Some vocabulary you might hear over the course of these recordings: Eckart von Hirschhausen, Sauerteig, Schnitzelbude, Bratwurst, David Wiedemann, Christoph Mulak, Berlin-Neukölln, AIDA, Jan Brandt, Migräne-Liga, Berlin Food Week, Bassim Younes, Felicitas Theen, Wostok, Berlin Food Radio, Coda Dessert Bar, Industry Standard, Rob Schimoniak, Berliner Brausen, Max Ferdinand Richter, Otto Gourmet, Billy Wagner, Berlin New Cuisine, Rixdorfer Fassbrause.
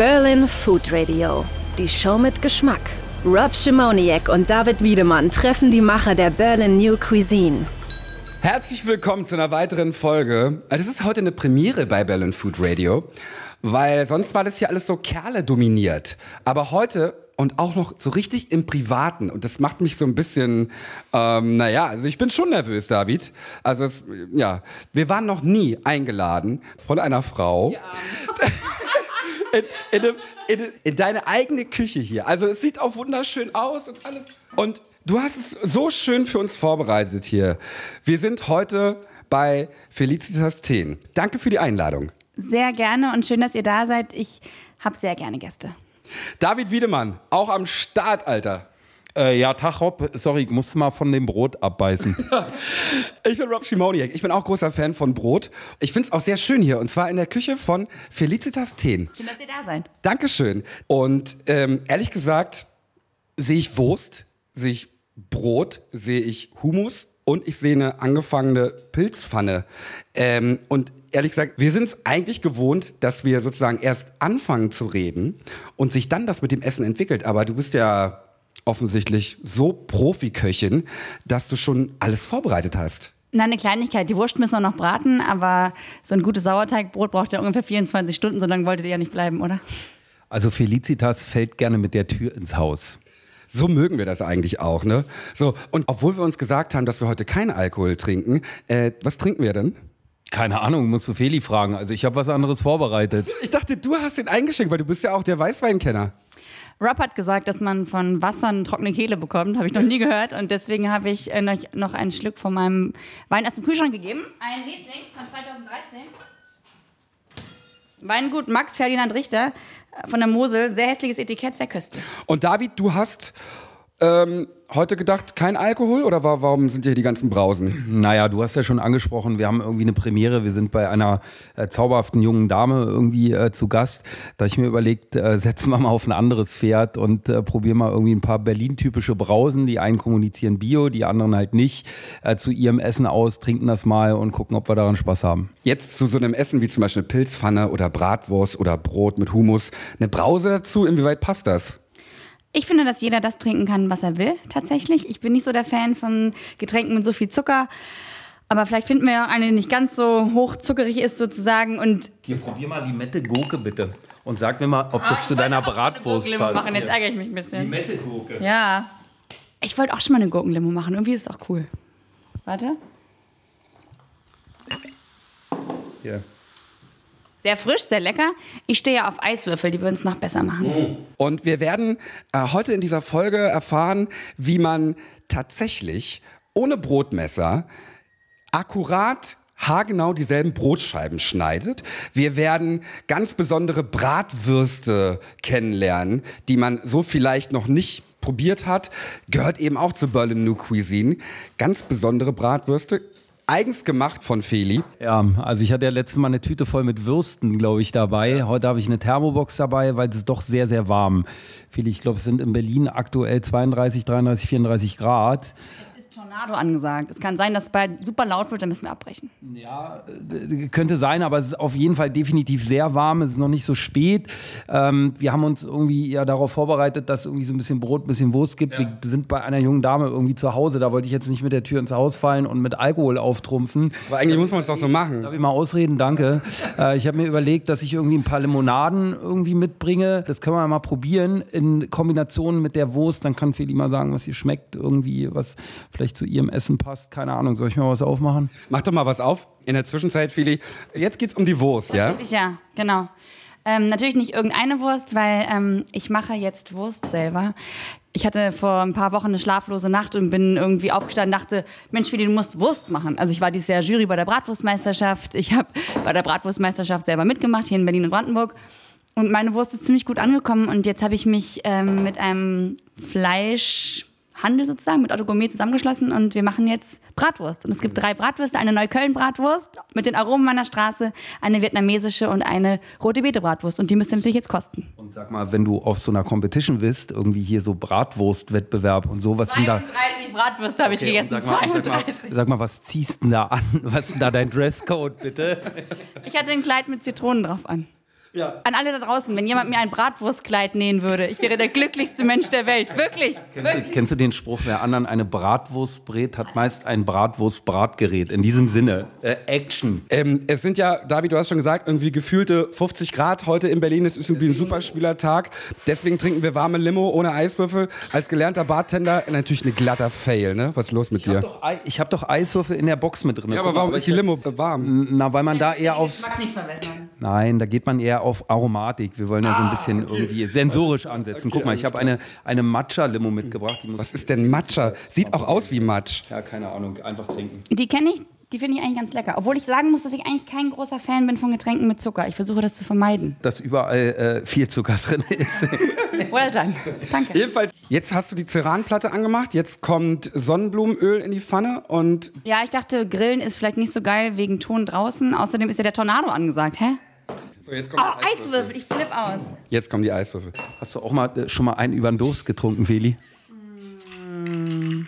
Berlin Food Radio, die Show mit Geschmack. Rob Schimoniak und David Wiedemann treffen die Macher der Berlin New Cuisine. Herzlich willkommen zu einer weiteren Folge. Das ist heute eine Premiere bei Berlin Food Radio, weil sonst war das hier alles so Kerle dominiert. Aber heute und auch noch so richtig im Privaten. Und das macht mich so ein bisschen, also ich bin schon nervös, David. Also wir waren noch nie eingeladen von einer Frau. Ja. In deine eigene Küche hier. Also es sieht auch wunderschön aus und alles. Und du hast es so schön für uns vorbereitet hier. Wir sind heute bei Felicitas Theen. Danke für die Einladung. Sehr gerne und schön, dass ihr da seid. Ich habe sehr gerne Gäste. David Wiedemann, auch am Start, Alter. Tag Rob, sorry, ich musste mal von dem Brot abbeißen. Ich bin Rob Schimoniak, ich bin auch großer Fan von Brot. Ich finde es auch sehr schön hier und zwar in der Küche von Felicitas Theen. Schön, dass ihr da seid. Dankeschön. Und ehrlich gesagt sehe ich Wurst, sehe ich Brot, sehe ich Hummus und ich sehe eine angefangene Pilzpfanne. Und ehrlich gesagt, wir sind es eigentlich gewohnt, dass wir sozusagen erst anfangen zu reden und sich dann das mit dem Essen entwickelt. Aber du bist ja offensichtlich so Profiköchin, dass du schon alles vorbereitet hast. Na, eine Kleinigkeit. Die Wurst müssen wir noch braten, aber so ein gutes Sauerteigbrot braucht ja ungefähr 24 Stunden, so lange wolltet ihr ja nicht bleiben, oder? Also Felicitas fällt gerne mit der Tür ins Haus. So mögen wir das eigentlich auch, ne? So, und obwohl wir uns gesagt haben, dass wir heute keinen Alkohol trinken, was trinken wir denn? Keine Ahnung, musst du Feli fragen. Also ich habe was anderes vorbereitet. Ich dachte, du hast den eingeschenkt, weil du bist ja auch der Weißweinkenner. Rob hat gesagt, dass man von Wasser eine trockene Kehle bekommt. Habe ich noch nie gehört. Und deswegen habe ich noch einen Schluck von meinem Wein aus dem Kühlschrank gegeben. Ein Riesling von 2013. Weingut Max Ferdinand Richter von der Mosel. Sehr hässliches Etikett, sehr köstlich. Und David, du hast heute gedacht, kein Alkohol? Oder warum sind hier die ganzen Brausen? Naja, du hast ja schon angesprochen, wir haben irgendwie eine Premiere. Wir sind bei einer zauberhaften jungen Dame irgendwie zu Gast. Da habe ich mir überlegt, setzen wir mal auf ein anderes Pferd und probieren mal irgendwie ein paar Berlin-typische Brausen. Die einen kommunizieren Bio, die anderen halt nicht. Zu ihrem Essen aus, trinken das mal und gucken, ob wir daran Spaß haben. Jetzt zu so einem Essen wie zum Beispiel Pilzpfanne oder Bratwurst oder Brot mit Hummus. Eine Brause dazu, inwieweit passt das? Ich finde, dass jeder das trinken kann, was er will, tatsächlich. Ich bin nicht so der Fan von Getränken mit so viel Zucker. Aber vielleicht finden wir ja eine, die nicht ganz so hochzuckerig ist, sozusagen. Und hier, probier mal Limette-Gurke, bitte. Und sag mir mal, ob das zu deiner Bratwurst passt. Machen. Jetzt ärgere ich mich ein bisschen. Limette-Gurke. Ja. Ich wollte auch schon mal eine Gurkenlimo machen. Irgendwie ist es auch cool. Warte. Ja. Yeah. Sehr frisch, sehr lecker. Ich stehe ja auf Eiswürfel, die würden es noch besser machen. Und wir werden heute in dieser Folge erfahren, wie man tatsächlich ohne Brotmesser akkurat haargenau dieselben Brotscheiben schneidet. Wir werden ganz besondere Bratwürste kennenlernen, die man so vielleicht noch nicht probiert hat. Gehört eben auch zu Berlin New Cuisine. Ganz besondere Bratwürste. Eigens gemacht von Feli. Ja, also ich hatte ja letztes Mal eine Tüte voll mit Würsten, glaube ich, dabei. Heute habe ich eine Thermobox dabei, weil es ist doch sehr, sehr warm. Feli, ich glaube, es sind in Berlin aktuell 32, 33, 34 Grad. Es ist Tornado angesagt. Es kann sein, dass es bald super laut wird, dann müssen wir abbrechen. Ja, könnte sein, aber es ist auf jeden Fall definitiv sehr warm. Es ist noch nicht so spät. Wir haben uns irgendwie ja darauf vorbereitet, dass es irgendwie so ein bisschen Brot, ein bisschen Wurst gibt. Ja. Wir sind bei einer jungen Dame irgendwie zu Hause. Da wollte ich jetzt nicht mit der Tür ins Haus fallen und mit Alkohol auftrumpfen. Aber eigentlich muss man es doch so machen. Darf ich mal ausreden? Danke. Ich habe mir überlegt, dass ich irgendwie ein paar Limonaden irgendwie mitbringe. Das können wir mal probieren in Kombination mit der Wurst. Dann kann Feli mal sagen, was hier schmeckt, irgendwie was vielleicht zu ihrem Essen passt. Keine Ahnung, soll ich mal was aufmachen? Mach doch mal was auf. In der Zwischenzeit, Feli, jetzt geht's um die Wurst, ja? Ja, genau. Natürlich nicht irgendeine Wurst, weil ich mache jetzt Wurst selber. Ich hatte vor ein paar Wochen eine schlaflose Nacht und bin irgendwie aufgestanden und dachte, Mensch, Feli, du musst Wurst machen. Also ich war dieses Jahr Jury bei der Bratwurstmeisterschaft. Ich habe bei der Bratwurstmeisterschaft selber mitgemacht, hier in Berlin und Brandenburg. Und meine Wurst ist ziemlich gut angekommen. Und jetzt habe ich mich mit einem Fleischhandel sozusagen, mit Otto Gourmet zusammengeschlossen. Und wir machen jetzt Bratwurst. Und es gibt 3 Bratwürste. Eine Neukölln-Bratwurst mit den Aromen meiner Straße, eine vietnamesische und eine Rote-Bete-Bratwurst. Und die müsst ihr natürlich jetzt kosten. Und sag mal, wenn du auf so einer Competition bist, irgendwie hier so Bratwurst-Wettbewerb und so, was sind da? 32 Bratwürste habe ich gegessen, sag mal, 32. Sag mal, was ziehst du denn da an? Was ist denn da dein Dresscode, bitte? Ich hatte ein Kleid mit Zitronen drauf an. Ja. An alle da draußen, wenn jemand mir ein Bratwurstkleid nähen würde, ich wäre der glücklichste Mensch der Welt. Wirklich. Kennst du den Spruch, wer anderen eine Bratwurst brät, hat meist ein Bratwurst-Bratgerät. In diesem Sinne, Action. Es sind ja, David, du hast schon gesagt, irgendwie gefühlte 50 Grad heute in Berlin. Es ist irgendwie ein super schwüler Tag. Deswegen trinken wir warme Limo ohne Eiswürfel. Als gelernter Bartender natürlich ein glatter Fail, ne? Was ist los mit dir? Ich habe doch Eiswürfel in der Box mit drin. Ja, aber warum ist die Limo warm? Na, weil man da eher aufs... Geschmack nicht verwässern. Nein, da geht man eher auf Aromatik. Wir wollen ja so ein bisschen irgendwie sensorisch ansetzen. Okay, guck mal, ich habe eine Matcha-Limo mitgebracht. Die muss... Was ist denn Matcha? Sieht auch aus wie Matsch. Ja, keine Ahnung. Einfach trinken. Die kenne ich, die finde ich eigentlich ganz lecker. Obwohl ich sagen muss, dass ich eigentlich kein großer Fan bin von Getränken mit Zucker. Ich versuche das zu vermeiden. Dass überall viel Zucker drin ist. Well done. Danke. Jedenfalls, jetzt hast du die Ceranplatte angemacht. Jetzt kommt Sonnenblumenöl in die Pfanne und... Ja, ich dachte, Grillen ist vielleicht nicht so geil wegen Ton draußen. Außerdem ist ja der Tornado angesagt. Hä? So, jetzt kommt Eiswürfel. Ich flippe aus. Jetzt kommen die Eiswürfel. Hast du auch schon mal einen über den Durst getrunken, Feli? Nein.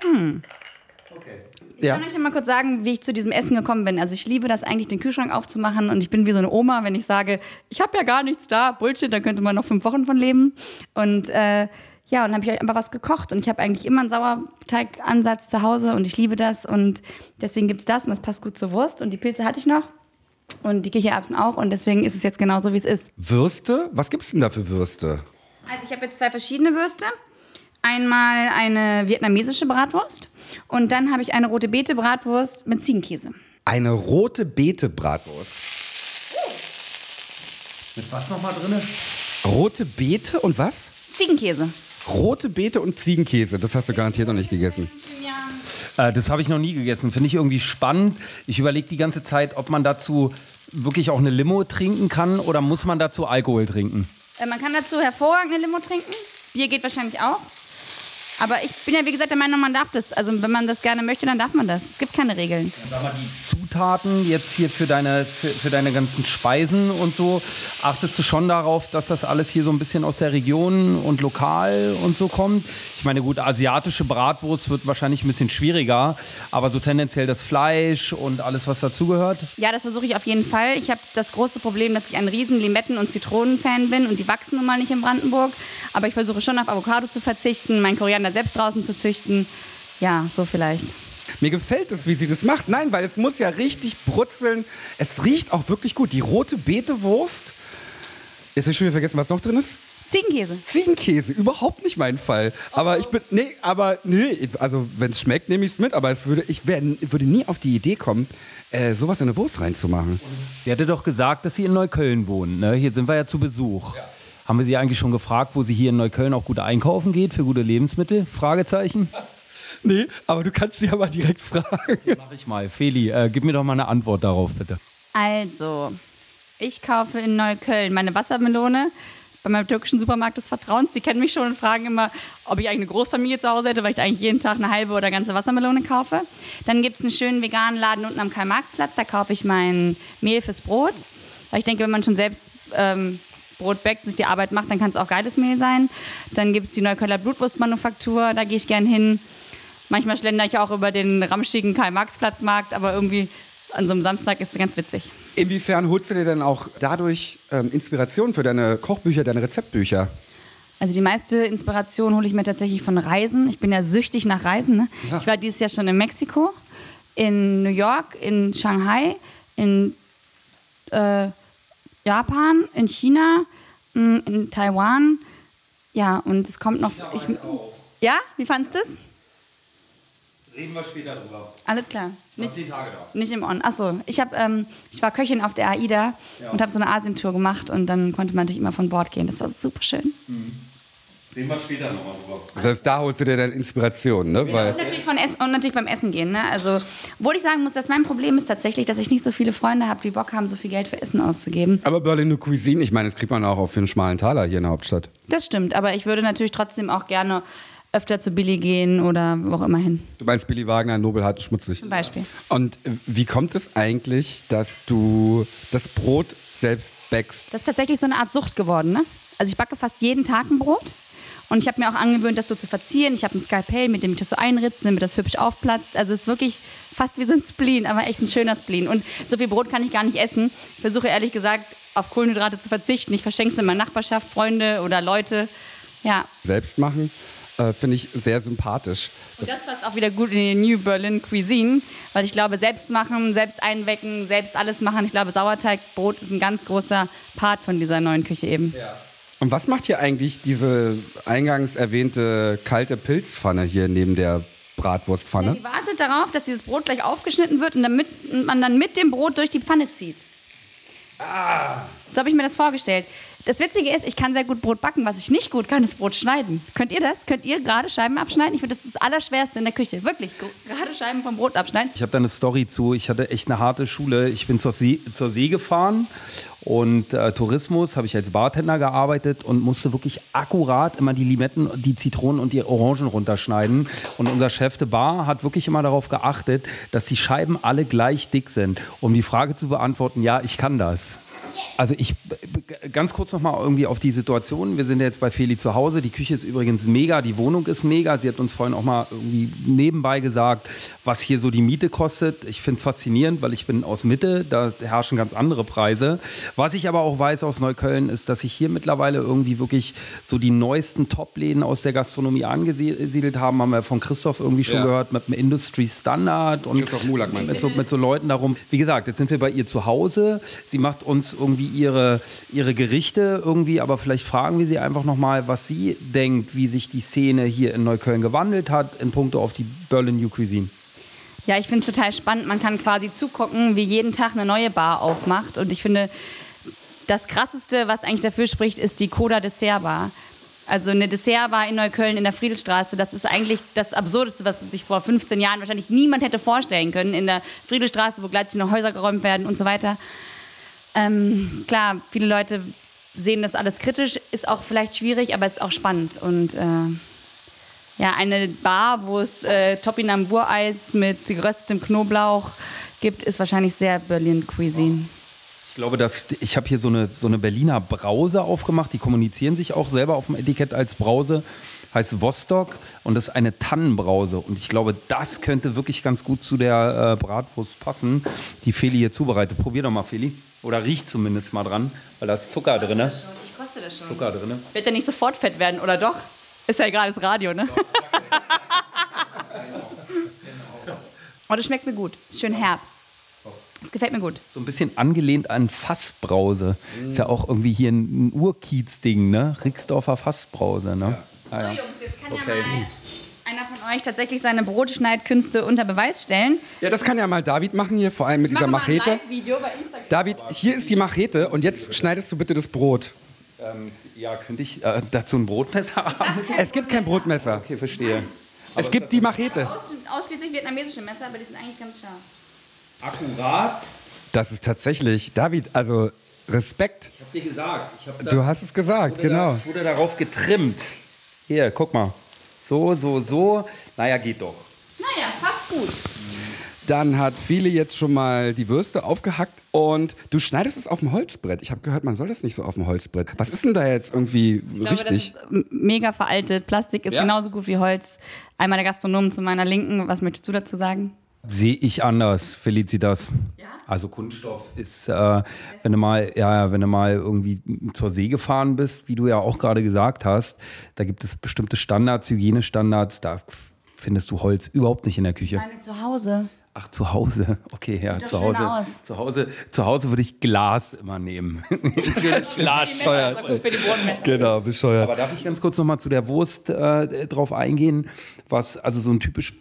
Okay. Ich kann euch ja mal kurz sagen, wie ich zu diesem Essen gekommen bin. Also ich liebe das eigentlich, den Kühlschrank aufzumachen. Und ich bin wie so eine Oma, wenn ich sage, ich habe ja gar nichts da. Bullshit, da könnte man noch 5 Wochen von leben. Und ja, und dann habe ich einfach was gekocht. Und ich habe eigentlich immer einen Sauerteigansatz zu Hause. Und ich liebe das. Und deswegen gibt es das. Und das passt gut zur Wurst. Und die Pilze hatte ich noch. Und die Kichererbsen auch. Und deswegen ist es jetzt genauso, wie es ist. Würste? Was gibt's denn da für Würste? Also ich habe jetzt 2 verschiedene Würste. Einmal eine vietnamesische Bratwurst. Und dann habe ich eine rote Beete-Bratwurst mit Ziegenkäse. Eine rote Beete-Bratwurst. Mit was nochmal drin? Rote Beete und was? Ziegenkäse. Rote Beete und Ziegenkäse. Das hast du garantiert noch nicht gegessen. Das habe ich noch nie gegessen. Finde ich irgendwie spannend. Ich überlege die ganze Zeit, ob man dazu wirklich auch eine Limo trinken kann oder muss man dazu Alkohol trinken? Man kann dazu hervorragende Limo trinken. Bier geht wahrscheinlich auch. Aber ich bin ja, wie gesagt, der Meinung, man darf das. Also wenn man das gerne möchte, dann darf man das. Es gibt keine Regeln. Ja, sag mal, die Zutaten jetzt hier für deine ganzen Speisen und so, achtest du schon darauf, dass das alles hier so ein bisschen aus der Region und lokal und so kommt? Ich meine, gut, asiatische Bratwurst wird wahrscheinlich ein bisschen schwieriger, aber so tendenziell das Fleisch und alles, was dazugehört? Ja, das versuche ich auf jeden Fall. Ich habe das große Problem, dass ich ein riesen Limetten- und Zitronen-Fan bin und die wachsen nun mal nicht in Brandenburg. Aber ich versuche schon auf Avocado zu verzichten, mein Koriander selbst draußen zu züchten. Ja, so vielleicht. Mir gefällt es, wie sie das macht. Nein, weil es muss ja richtig brutzeln. Es riecht auch wirklich gut. Die rote Beetewurst. Jetzt habe ich schon wieder vergessen, was noch drin ist. Ziegenkäse. Ziegenkäse, überhaupt nicht mein Fall. Aber ich bin, also wenn es schmeckt, nehme ich es mit. Aber ich würde nie auf die Idee kommen, sowas in eine Wurst reinzumachen. Sie hatte doch gesagt, dass sie in Neukölln wohnen. Ne? Hier sind wir ja zu Besuch. Ja. Haben wir sie eigentlich schon gefragt, wo sie hier in Neukölln auch gut einkaufen geht für gute Lebensmittel? Fragezeichen? Nee, aber du kannst sie ja mal direkt fragen. Ja, mach ich mal. Feli, gib mir doch mal eine Antwort darauf, bitte. Also, ich kaufe in Neukölln meine Wassermelone bei meinem türkischen Supermarkt des Vertrauens. Die kennen mich schon und fragen immer, ob ich eigentlich eine Großfamilie zu Hause hätte, weil ich eigentlich jeden Tag eine halbe oder ganze Wassermelone kaufe. Dann gibt es einen schönen veganen Laden unten am Karl-Marx-Platz. Da kaufe ich mein Mehl fürs Brot. Weil ich denke, wenn man schon selbst... Brot backt, sich die Arbeit macht, dann kann es auch geiles Mehl sein. Dann gibt es die Neuköllner Blutwurstmanufaktur, da gehe ich gern hin. Manchmal schlendere ich auch über den ramschigen Karl-Marx-Platz-Markt, aber irgendwie an so einem Samstag ist es ganz witzig. Inwiefern holst du dir denn auch dadurch Inspiration für deine Kochbücher, deine Rezeptbücher? Also die meiste Inspiration hole ich mir tatsächlich von Reisen. Ich bin ja süchtig nach Reisen. Ne? Ja. Ich war dieses Jahr schon in Mexiko, in New York, in Shanghai, in Japan, in China, in Taiwan. Ja, und es kommt noch... Ja? Wie fandest du das? Reden wir später drüber. Alles klar. Nicht 10 Tage da. Nicht im On. Achso, ich war Köchin auf der AIDA und habe so eine Asientour gemacht und dann konnte man natürlich immer von Bord gehen. Das war super schön. Mhm. Reden wir später nochmal drüber. Das heißt, da holst du dir dann Inspiration, ne? Weil und natürlich beim Essen gehen, ne? Also, obwohl ich sagen muss, dass mein Problem ist tatsächlich, dass ich nicht so viele Freunde habe, die Bock haben, so viel Geld für Essen auszugeben. Aber Berlin New Cuisine, ich meine, das kriegt man auch auf einen schmalen Taler hier in der Hauptstadt. Das stimmt, aber ich würde natürlich trotzdem auch gerne öfter zu Billy gehen oder wo auch immer hin. Du meinst Billy Wagner, Nobel, hart und schmutzig. Zum Beispiel. Und wie kommt es eigentlich, dass du das Brot selbst backst? Das ist tatsächlich so eine Art Sucht geworden, ne? Also ich backe fast jeden Tag ein Brot. Und ich habe mir auch angewöhnt, das so zu verzieren. Ich habe ein Skalpell, mit dem ich das so einritze, damit das hübsch aufplatzt. Also es ist wirklich fast wie so ein Spleen, aber echt ein schöner Spleen. Und so viel Brot kann ich gar nicht essen. Ich versuche ehrlich gesagt, auf Kohlenhydrate zu verzichten. Ich verschenke es in meiner Nachbarschaft, Freunde oder Leute. Ja. Selbst machen. Finde ich sehr sympathisch. Und das passt auch wieder gut in die New Berlin Cuisine, weil ich glaube, selbst machen, selbst einwecken, selbst alles machen. Ich glaube, Sauerteigbrot ist ein ganz großer Part von dieser neuen Küche eben. Ja. Und was macht hier eigentlich diese eingangs erwähnte kalte Pilzpfanne hier neben der Bratwurstpfanne? Ja, die wartet darauf, dass dieses Brot gleich aufgeschnitten wird und damit man dann mit dem Brot durch die Pfanne zieht. Ah. So habe ich mir das vorgestellt. Das Witzige ist, ich kann sehr gut Brot backen. Was ich nicht gut kann, ist Brot schneiden. Könnt ihr das? Könnt ihr gerade Scheiben abschneiden? Ich finde, das ist das Allerschwerste in der Küche. Wirklich, gerade Scheiben vom Brot abschneiden. Ich habe da eine Story zu. Ich hatte echt eine harte Schule. Ich bin zur See gefahren und Tourismus, habe ich als Bartender gearbeitet und musste wirklich akkurat immer die Limetten, die Zitronen und die Orangen runterschneiden. Und unser Chef de Bar hat wirklich immer darauf geachtet, dass die Scheiben alle gleich dick sind. Um die Frage zu beantworten, ja, ich kann das. Also ich, ganz kurz nochmal irgendwie auf die Situation, wir sind ja jetzt bei Feli zu Hause, die Küche ist übrigens mega, die Wohnung ist mega, sie hat uns vorhin auch mal irgendwie nebenbei gesagt, was hier so die Miete kostet. Ich finde es faszinierend, weil ich bin aus Mitte, da herrschen ganz andere Preise. Was ich aber auch weiß aus Neukölln ist, dass sich hier mittlerweile irgendwie wirklich so die neuesten Top-Läden aus der Gastronomie angesiedelt haben, haben wir von Christoph irgendwie schon gehört, mit dem Industry Standard und Christoph Mulak, mit so Leuten darum. Wie gesagt, jetzt sind wir bei ihr zu Hause, sie macht uns irgendwie ihre Gerichte irgendwie, aber vielleicht fragen wir sie einfach nochmal, was sie denkt, wie sich die Szene hier in Neukölln gewandelt hat in puncto auf die Berlin New Cuisine. Ja, ich finde es total spannend. Man kann quasi zugucken, wie jeden Tag eine neue Bar aufmacht. Und ich finde, das Krasseste, was eigentlich dafür spricht, ist die Coda Dessert Bar. Also eine Dessertbar in Neukölln in der Friedelstraße, das ist eigentlich das Absurdeste, was sich vor 15 Jahren wahrscheinlich niemand hätte vorstellen können. In der Friedelstraße, wo gleich noch Häuser geräumt werden und so weiter. Klar, viele Leute sehen das alles kritisch, ist auch vielleicht schwierig, aber ist auch spannend. Und ja, eine Bar, wo es Topinambur-Eis mit geröstetem Knoblauch gibt, ist wahrscheinlich sehr Berlin Cuisine. Ich glaube, ich habe hier so eine Berliner Brause aufgemacht, die kommunizieren sich auch selber auf dem Etikett als Brause. Heißt Wostok und das ist eine Tannenbrause. Und ich glaube, das könnte wirklich ganz gut zu der Bratwurst passen, die Feli hier zubereitet. Probier doch mal, Feli. Oder riech zumindest mal dran, weil da ist Zucker drin. Ich koste das schon. Zucker drin. Wird der nicht sofort fett werden, oder doch? Ist ja gerade das Radio, ne? Doch, genau. Oh, das schmeckt mir gut. Ist schön herb. Das gefällt mir gut. So ein bisschen angelehnt an Fassbrause. Mm. Ist ja auch irgendwie hier ein Urkiez-Ding, ne? Rixdorfer Fassbrause, ne? Ja. So Jungs, jetzt kann ja mal einer von euch tatsächlich seine Brotschneidkünste unter Beweis stellen. Ja, das kann ja mal David machen hier, vor allem mit dieser Machete. Ein Live-Video bei Instagram. David, hier ist die Machete und jetzt schneidest du bitte das Brot. Ja, könnte ich dazu ein Brotmesser haben? Es gibt kein Brotmesser. Okay, verstehe. Es gibt die Machete. Ausschließlich vietnamesische Messer, aber die sind eigentlich ganz scharf. Akkurat. Das ist tatsächlich, David, also Respekt. Ich hab dir gesagt. Du hast es gesagt, genau. Ich wurde darauf getrimmt. Hier, guck mal. So. Naja, geht doch. Naja, passt gut. Dann hat Feli jetzt schon mal die Würste aufgehackt und du schneidest es auf dem Holzbrett. Ich habe gehört, man soll das nicht so auf dem Holzbrett. Was ist denn da jetzt irgendwie richtig? Ich glaube, das ist mega veraltet. Plastik ist genauso gut wie Holz. Einmal der Gastronom zu meiner Linken. Was möchtest du dazu sagen? Sehe ich anders, Felicitas. Ja? Also Kunststoff ist, wenn du mal irgendwie zur See gefahren bist, wie du ja auch gerade gesagt hast, da gibt es bestimmte Standards, Hygienestandards, da findest du Holz überhaupt nicht in der Küche. Meine zu Hause. Ach, zu Hause. Okay, ja, zu Hause. Zu Hause würde ich Glas immer nehmen. Schönes Glas. Bescheuert. Für die Bodenmesser. Genau, bescheuert. Aber darf ich ganz kurz nochmal zu der Wurst drauf eingehen? Was, also so ein typisch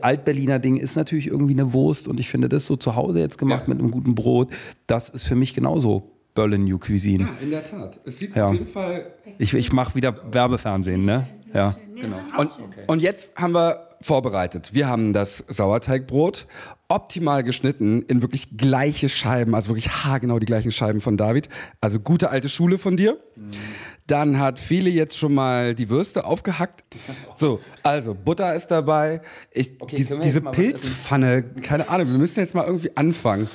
Alt-Berliner Ding ist natürlich irgendwie eine Wurst. Und ich finde das so zu Hause jetzt gemacht mit einem guten Brot, das ist für mich genauso Berlin New Cuisine. Ja, in der Tat. Es sieht auf jeden Fall... Ich mache wieder Werbefernsehen, ne? Ja, genau. Und jetzt haben wir vorbereitet. Wir haben das Sauerteigbrot optimal geschnitten in wirklich gleiche Scheiben, also wirklich haargenau die gleichen Scheiben von David. Also gute alte Schule von dir. Dann hat Feli jetzt schon mal die Würste aufgehackt. So, also Butter ist dabei. Diese Pilzpfanne, keine Ahnung, wir müssen jetzt mal irgendwie anfangen.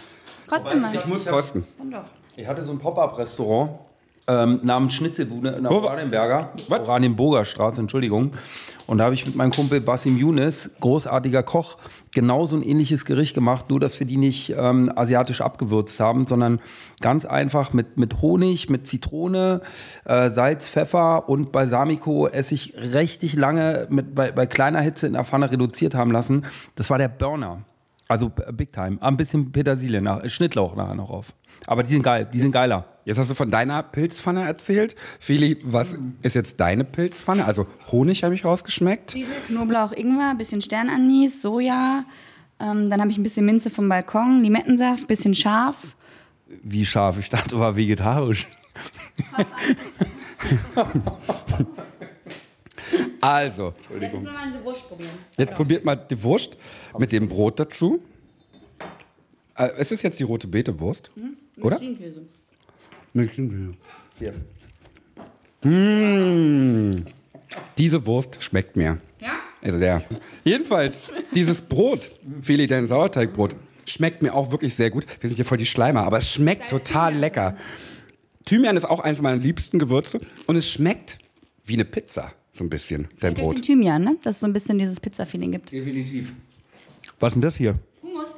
Koste mal. Ich muss kosten. Dann doch. Ich hatte so ein Pop-Up-Restaurant. namens Schnitzelbude in der Oranienburger Straße, Entschuldigung. Und da habe ich mit meinem Kumpel Bassim Younes, großartiger Koch, genau so ein ähnliches Gericht gemacht, nur dass wir die nicht asiatisch abgewürzt haben, sondern ganz einfach mit Honig, mit Zitrone, Salz, Pfeffer und Balsamico Essig richtig lange bei kleiner Hitze in der Pfanne reduziert haben lassen. Das war der Burner. Also Big Time. Ein bisschen Petersilie, Schnittlauch nachher noch auf. Aber die sind geil, die sind geiler. Jetzt hast du von deiner Pilzpfanne erzählt. Feli, was ist jetzt deine Pilzpfanne? Also Honig habe ich rausgeschmeckt. Zwiebel, Knoblauch, Ingwer, bisschen Sternanis, Soja. Dann habe ich ein bisschen Minze vom Balkon, Limettensaft, bisschen scharf. Wie scharf? Ich dachte, war vegetarisch. Also, Entschuldigung. Jetzt mal die Wurst probieren. Jetzt probiert mal die Wurst mit dem Brot dazu. Es ist jetzt die rote Beete-Wurst, oder? Mit Schinkenkäse. Ja. Mmh. Diese Wurst schmeckt mir. Ja? Also sehr. Jedenfalls, dieses Brot, Feli, dein Sauerteigbrot, schmeckt mir auch wirklich sehr gut. Wir sind hier voll die Schleimer, aber es schmeckt total lecker. Thymian ist auch eines meiner liebsten Gewürze und es schmeckt wie eine Pizza. So ein bisschen, dein Brot. Durch den Thymian, ne? Dass es so ein bisschen dieses Pizza-Feeling gibt. Definitiv. Was ist denn das hier? Hummus.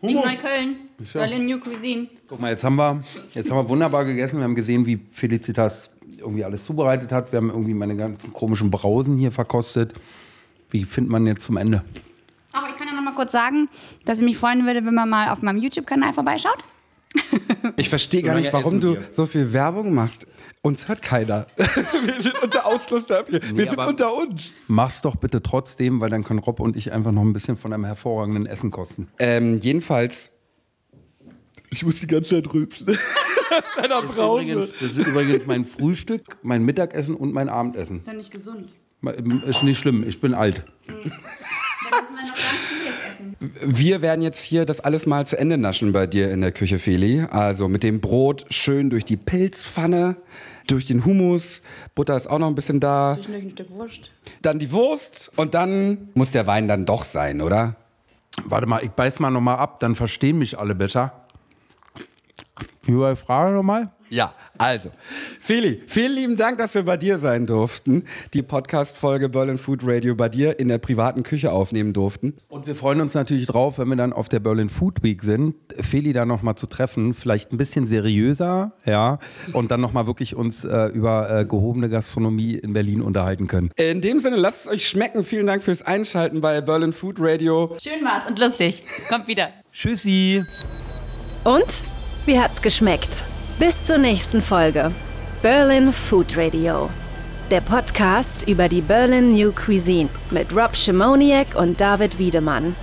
In Neukölln. Ja. Berlin New Cuisine. Guck mal, jetzt haben wir wunderbar gegessen. Wir haben gesehen, wie Felicitas irgendwie alles zubereitet hat. Wir haben irgendwie meine ganzen komischen Brausen hier verkostet. Wie findet man jetzt zum Ende? Ach, ich kann ja noch mal kurz sagen, dass ich mich freuen würde, wenn man mal auf meinem YouTube-Kanal vorbeischaut. Ich verstehe gar nicht, warum du so viel Werbung machst. Uns hört keiner. Wir sind unter Ausschluss der Öffentlichkeit. Wir sind unter uns. Mach's doch bitte trotzdem, weil dann können Rob und ich einfach noch ein bisschen von einem hervorragenden Essen kosten. Jedenfalls, ich muss die ganze Zeit rülpsen. Das ist übrigens mein Frühstück, mein Mittagessen und mein Abendessen. Ist ja nicht gesund. Ist nicht schlimm, ich bin alt. Wir werden jetzt hier das alles mal zu Ende naschen bei dir in der Küche, Feli. Also mit dem Brot schön durch die Pilzpfanne, durch den Hummus. Butter ist auch noch ein bisschen da. Zwischendurch ein Stück Wurst. Dann die Wurst und dann muss der Wein dann doch sein, oder? Warte mal, ich beiß mal nochmal ab, dann verstehen mich alle besser. Jura, Frage nochmal? Ja, also. Feli, vielen lieben Dank, dass wir bei dir sein durften. Die Podcast-Folge Berlin Food Radio bei dir in der privaten Küche aufnehmen durften. Und wir freuen uns natürlich drauf, wenn wir dann auf der Berlin Food Week sind, Feli da nochmal zu treffen. Vielleicht ein bisschen seriöser, ja. Und dann nochmal wirklich uns über gehobene Gastronomie in Berlin unterhalten können. In dem Sinne, lasst es euch schmecken. Vielen Dank fürs Einschalten bei Berlin Food Radio. Schön war's und lustig. Kommt wieder. Tschüssi. Und? Wie hat's geschmeckt? Bis zur nächsten Folge. Berlin Food Radio. Der Podcast über die Berlin New Cuisine mit Rob Schimoniak und David Wiedemann.